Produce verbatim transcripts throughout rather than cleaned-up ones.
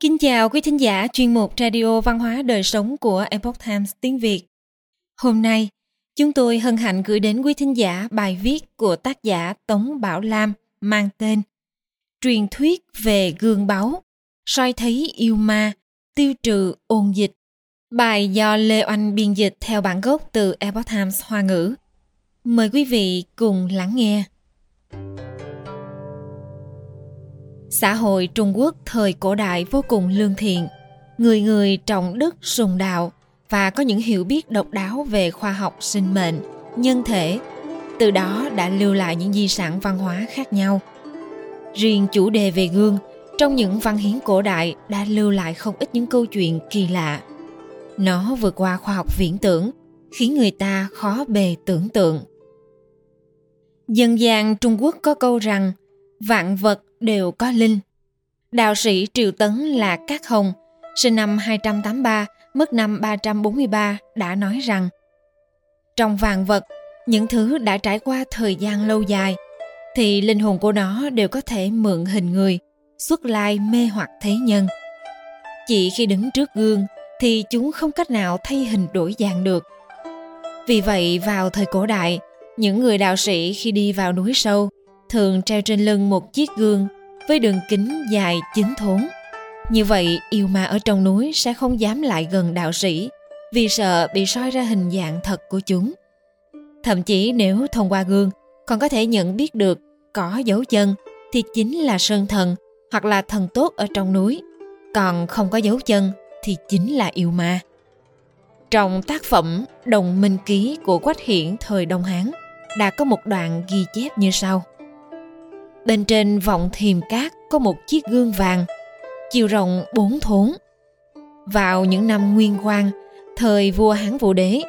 Kính chào quý thính giả chuyên mục Radio Văn hóa Đời Sống của Epoch Times Tiếng Việt. Hôm nay, chúng tôi hân hạnh gửi đến quý thính giả bài viết của tác giả Tống Bảo Lam mang tên Truyền thuyết về gương báu, soi thấy yêu ma, tiêu trừ ôn dịch. Bài do Lê Oanh biên dịch theo bản gốc từ Epoch Times Hoa ngữ. Mời quý vị cùng lắng nghe. Xã hội Trung Quốc thời cổ đại vô cùng lương thiện, người người trọng đức sùng đạo và có những hiểu biết độc đáo về khoa học sinh mệnh, nhân thể, từ đó đã lưu lại những di sản văn hóa khác nhau. Riêng chủ đề về gương, trong những văn hiến cổ đại đã lưu lại không ít những câu chuyện kỳ lạ. Nó vượt qua khoa học viễn tưởng, khiến người ta khó bề tưởng tượng. Dân gian Trung Quốc có câu rằng, vạn vật đều có linh. Đạo sĩ Triệu Tấn là Cát Hồng, sinh năm hai trăm tám mươi ba, mất năm ba trăm bốn mươi ba, đã nói rằng trong vạn vật, những thứ đã trải qua thời gian lâu dài, thì linh hồn của nó đều có thể mượn hình người, xuất lai mê hoặc thế nhân. Chỉ khi đứng trước gương, thì chúng không cách nào thay hình đổi dạng được. Vì vậy, vào thời cổ đại, những người đạo sĩ khi đi vào núi sâu, thường treo trên lưng một chiếc gương với đường kính dài chín thốn. Như vậy, yêu ma ở trong núi sẽ không dám lại gần đạo sĩ vì sợ bị soi ra hình dạng thật của chúng. Thậm chí nếu thông qua gương còn có thể nhận biết được có dấu chân thì chính là sơn thần hoặc là thần tốt ở trong núi, còn không có dấu chân thì chính là yêu ma. Trong tác phẩm Đồng Minh Ký của Quách Hiển thời Đông Hán đã có một đoạn ghi chép như sau. Bên trên vọng thiềm cát có một chiếc gương vàng, chiều rộng bốn thốn. Vào những năm Nguyên Quang, thời vua Hán Vũ Đế,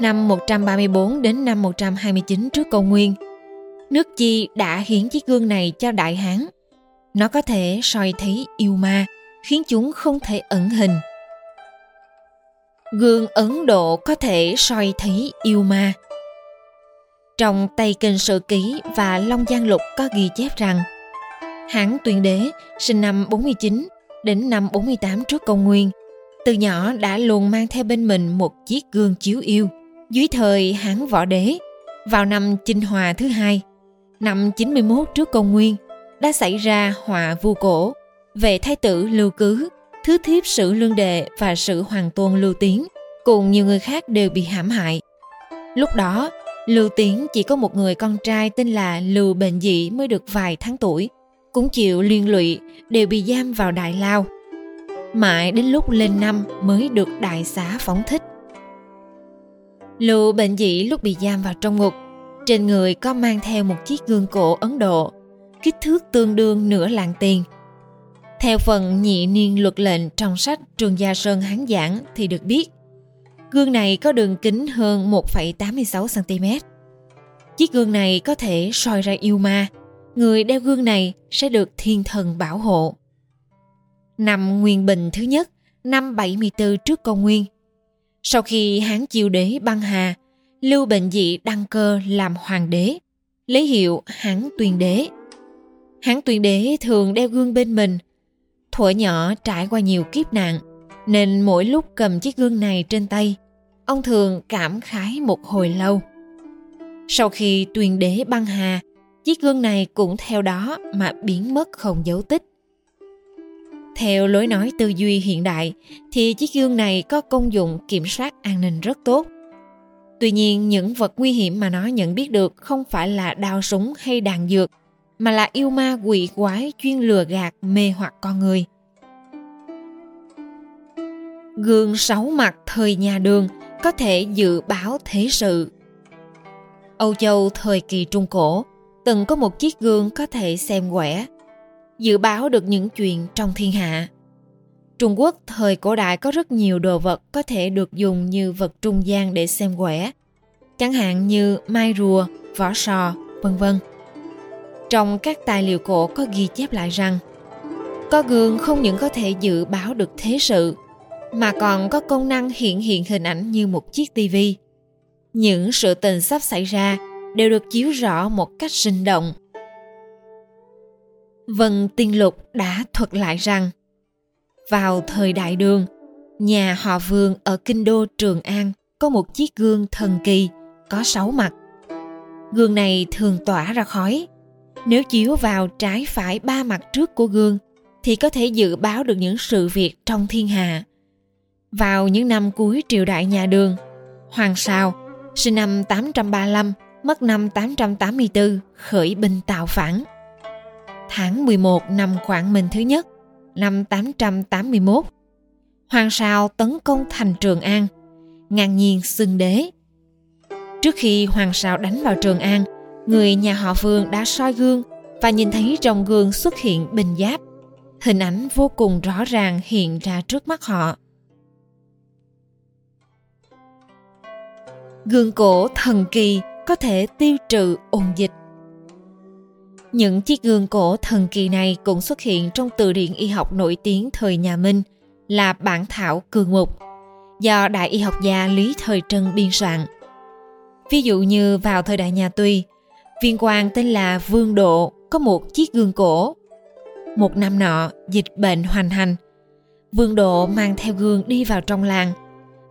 năm một trăm ba mươi tư đến năm một trăm hai mươi chín trước Công nguyên, nước Chi đã hiến chiếc gương này cho Đại Hán. Nó có thể soi thấy yêu ma, khiến chúng không thể ẩn hình. Gương Ấn Độ có thể soi thấy yêu ma. Trong Tây Kinh Sử Ký và Long Giang Lục có ghi chép rằng Hán Tuyên Đế sinh năm bốn mươi chín đến năm bốn mươi tám trước Công nguyên, từ nhỏ đã luôn mang theo bên mình một chiếc gương chiếu yêu. Dưới thời Hán Võ Đế, vào năm Chinh Hòa thứ hai, năm chín mươi mốt trước Công nguyên, đã xảy ra họa vu cổ về thái tử Lưu Cứ, thứ thiếp Sử Lương Đệ và Sử Hoàng Tôn Lưu Tiến cùng nhiều người khác đều bị hãm hại. Lúc đó Lưu Tiến chỉ có một người con trai tên là Lưu Bệnh Dị mới được vài tháng tuổi, cũng chịu liên lụy, đều bị giam vào Đại Lao. Mãi đến lúc lên năm mới được đại xá phóng thích. Lưu Bệnh Dị lúc bị giam vào trong ngục, trên người có mang theo một chiếc gương cổ Ấn Độ, kích thước tương đương nửa lạng tiền. Theo phần nhị niên luật lệnh trong sách Trường Gia Sơn Hán Giảng thì được biết, gương này có đường kính hơn một phẩy tám mươi sáu xăng-ti-mét. Chiếc gương này có thể soi ra yêu ma. Người đeo gương này sẽ được thiên thần bảo hộ. Năm Nguyên Bình thứ nhất, năm bảy mươi tư trước Công nguyên, sau khi Hán Chiêu Đế băng hà, Lưu Bệnh Dị đăng cơ làm hoàng đế, lấy hiệu Hán Tuyên Đế. Hán Tuyên Đế thường đeo gương bên mình. Thuở nhỏ trải qua nhiều kiếp nạn, nên mỗi lúc cầm chiếc gương này trên tay, ông thường cảm khái một hồi lâu. Sau khi Tuyên Đế băng hà, chiếc gương này cũng theo đó mà biến mất không dấu tích. Theo lối nói tư duy hiện đại, thì chiếc gương này có công dụng kiểm soát an ninh rất tốt. Tuy nhiên, những vật nguy hiểm mà nó nhận biết được không phải là đao súng hay đạn dược, mà là yêu ma quỷ quái chuyên lừa gạt mê hoặc con người. Gương sáu mặt thời nhà Đường có thể dự báo thế sự. Âu Châu thời kỳ Trung Cổ từng có một chiếc gương có thể xem quẻ, dự báo được những chuyện trong thiên hạ. Trung Quốc thời cổ đại có rất nhiều đồ vật có thể được dùng như vật trung gian để xem quẻ, chẳng hạn như mai rùa, vỏ sò, vân vân. Trong các tài liệu cổ có ghi chép lại rằng, có gương không những có thể dự báo được thế sự, mà còn có công năng hiện hiện hình ảnh như một chiếc tivi. Những sự tình sắp xảy ra đều được chiếu rõ một cách sinh động. Vân Tiên Lục đã thuật lại rằng Vào thời đại Đường, nhà họ Vương ở kinh đô Trường An có một chiếc gương thần kỳ có sáu mặt. Gương này thường tỏa ra khói. Nếu chiếu vào trái phải ba mặt trước của gương thì có thể dự báo được những sự việc trong thiên hạ. Vào những năm cuối triều đại nhà Đường, Hoàng Sào, sinh năm tám trăm ba mươi lăm, mất năm tám trăm tám mươi tư, khởi binh tạo phản. Tháng mười một năm Quảng Minh thứ nhất, năm tám trăm tám mươi mốt, Hoàng Sào tấn công thành Trường An, ngang nhiên xưng đế. Trước khi Hoàng Sào đánh vào Trường An, người nhà họ Vương đã soi gương và nhìn thấy trong gương xuất hiện bình giáp. Hình ảnh vô cùng rõ ràng hiện ra trước mắt họ. Gương cổ thần kỳ có thể tiêu trừ ôn dịch. Những chiếc gương cổ thần kỳ này cũng xuất hiện trong từ điển y học nổi tiếng thời nhà Minh là Bản Thảo Cương Mục, do đại y học gia Lý Thời Trân biên soạn. Ví dụ như vào thời đại nhà Tùy, viên quan tên là Vương Độ có một chiếc gương cổ. Một năm nọ, dịch bệnh hoành hành. Vương Độ mang theo gương đi vào trong làng.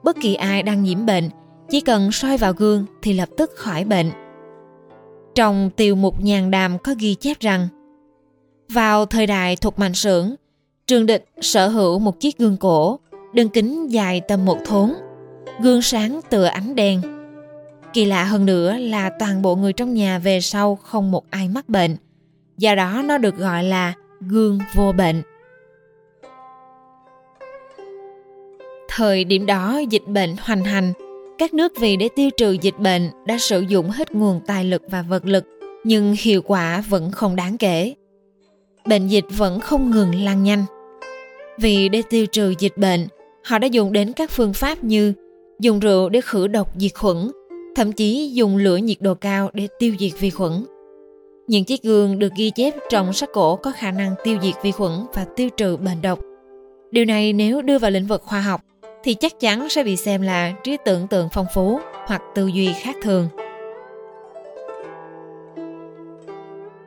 Bất kỳ ai đang nhiễm bệnh, chỉ cần soi vào gương thì lập tức khỏi bệnh. Trong Tiêu Mục Nhàn Đàm có ghi chép rằng, vào thời đại Thục Mạnh Xưởng, Trương Địch sở hữu một chiếc gương cổ, đường kính dài tầm một thốn, gương sáng tựa ánh đèn. Kỳ lạ hơn nữa là toàn bộ người trong nhà về sau không một ai mắc bệnh, do đó nó được gọi là gương vô bệnh. Thời điểm đó dịch bệnh hoành hành, các nước vì để tiêu trừ dịch bệnh đã sử dụng hết nguồn tài lực và vật lực, nhưng hiệu quả vẫn không đáng kể. Bệnh dịch vẫn không ngừng lan nhanh. Vì để tiêu trừ dịch bệnh, họ đã dùng đến các phương pháp như dùng rượu để khử độc diệt khuẩn, thậm chí dùng lửa nhiệt độ cao để tiêu diệt vi khuẩn. Những chiếc gương được ghi chép trong sách cổ có khả năng tiêu diệt vi khuẩn và tiêu trừ bệnh độc. Điều này nếu đưa vào lĩnh vực khoa học thì chắc chắn sẽ bị xem là trí tưởng tượng phong phú hoặc tư duy khác thường.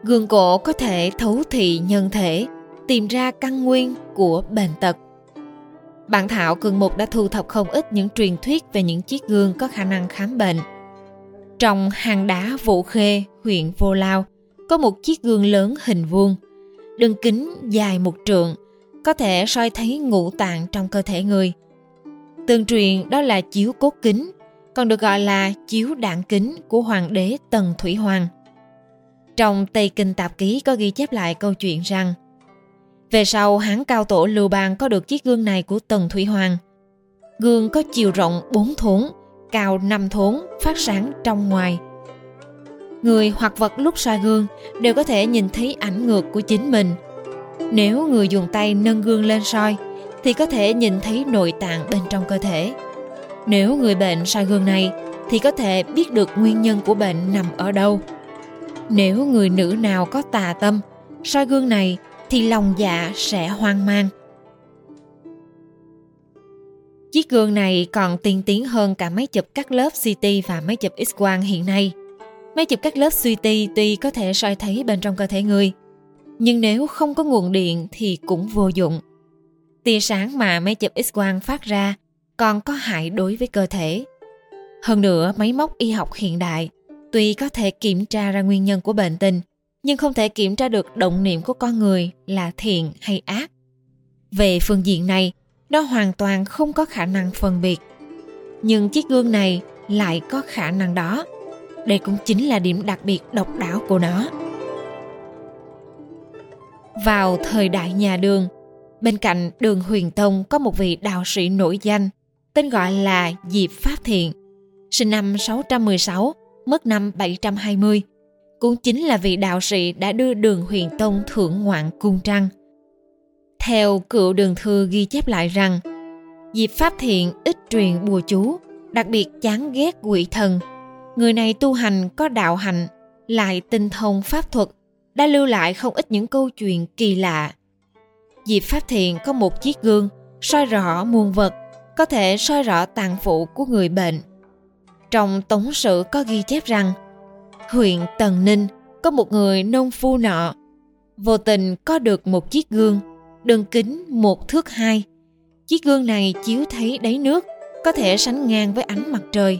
Gương cổ có thể thấu thị nhân thể, tìm ra căn nguyên của bệnh tật. Bản Thảo Cương Mục đã thu thập không ít những truyền thuyết về những chiếc gương có khả năng khám bệnh. Trong hang đá Vụ Khê, huyện Vô Lao, có một chiếc gương lớn hình vuông, đường kính dài một trượng, có thể soi thấy ngũ tạng trong cơ thể người. Tương truyền đó là chiếu cốt kính, còn được gọi là chiếu đạn kính của hoàng đế Tần Thủy Hoàng. Trong Tây Kinh Tạp Ký có ghi chép lại câu chuyện rằng, về sau Hán Cao Tổ Lưu Bang có được chiếc gương này của Tần Thủy Hoàng. Gương có chiều rộng bốn thốn, cao năm thốn, phát sáng trong ngoài. Người hoặc vật lúc soi gương đều có thể nhìn thấy ảnh ngược của chính mình. Nếu người dùng tay nâng gương lên soi thì có thể nhìn thấy nội tạng bên trong cơ thể. Nếu người bệnh soi gương này thì có thể biết được nguyên nhân của bệnh nằm ở đâu. Nếu người nữ nào có tà tâm, soi gương này thì lòng dạ sẽ hoang mang. Chiếc gương này còn tiên tiến hơn cả máy chụp cắt lớp xê tê và máy chụp X-quang hiện nay. Máy chụp cắt lớp xê tê tuy có thể soi thấy bên trong cơ thể người, nhưng nếu không có nguồn điện thì cũng vô dụng. Tia sáng mà máy chụp X-quang phát ra còn có hại đối với cơ thể. Hơn nữa, máy móc y học hiện đại tuy có thể kiểm tra ra nguyên nhân của bệnh tình, nhưng không thể kiểm tra được động niệm của con người là thiện hay ác. Về phương diện này, nó hoàn toàn không có khả năng phân biệt. Nhưng chiếc gương này lại có khả năng đó. Đây cũng chính là điểm đặc biệt độc đáo của nó. Vào thời đại nhà Đường, bên cạnh Đường Huyền Tông có một vị đạo sĩ nổi danh, tên gọi là Diệp Pháp Thiện, sinh năm sáu trăm mười sáu, mất năm bảy trăm hai mươi, cũng chính là vị đạo sĩ đã đưa Đường Huyền Tông thưởng ngoạn cung trăng. Theo Cựu Đường Thư ghi chép lại rằng, Diệp Pháp Thiện ít truyền bùa chú, đặc biệt chán ghét quỷ thần. Người này tu hành có đạo hạnh, lại tinh thông pháp thuật, đã lưu lại không ít những câu chuyện kỳ lạ. Diệp Pháp Thiện có một chiếc gương soi rõ muôn vật, có thể soi rõ tạng phủ của người bệnh. Trong Tống Sử có ghi chép rằng, huyện Tần Ninh có một người nông phu nọ, vô tình có được một chiếc gương, đường kính một thước hai. Chiếc gương này chiếu thấy đáy nước, có thể sánh ngang với ánh mặt trời.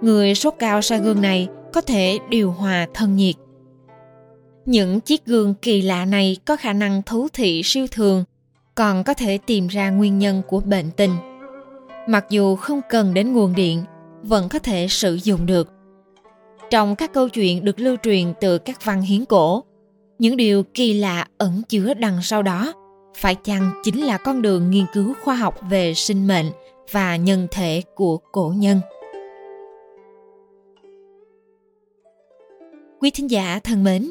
Người sốt cao sa gương này có thể điều hòa thân nhiệt. Những chiếc gương kỳ lạ này có khả năng thấu thị siêu thường, còn có thể tìm ra nguyên nhân của bệnh tình. Mặc dù không cần đến nguồn điện, vẫn có thể sử dụng được. Trong các câu chuyện được lưu truyền từ các văn hiến cổ, những điều kỳ lạ ẩn chứa đằng sau đó, phải chăng chính là con đường nghiên cứu khoa học về sinh mệnh và nhân thể của cổ nhân? Quý thính giả thân mến,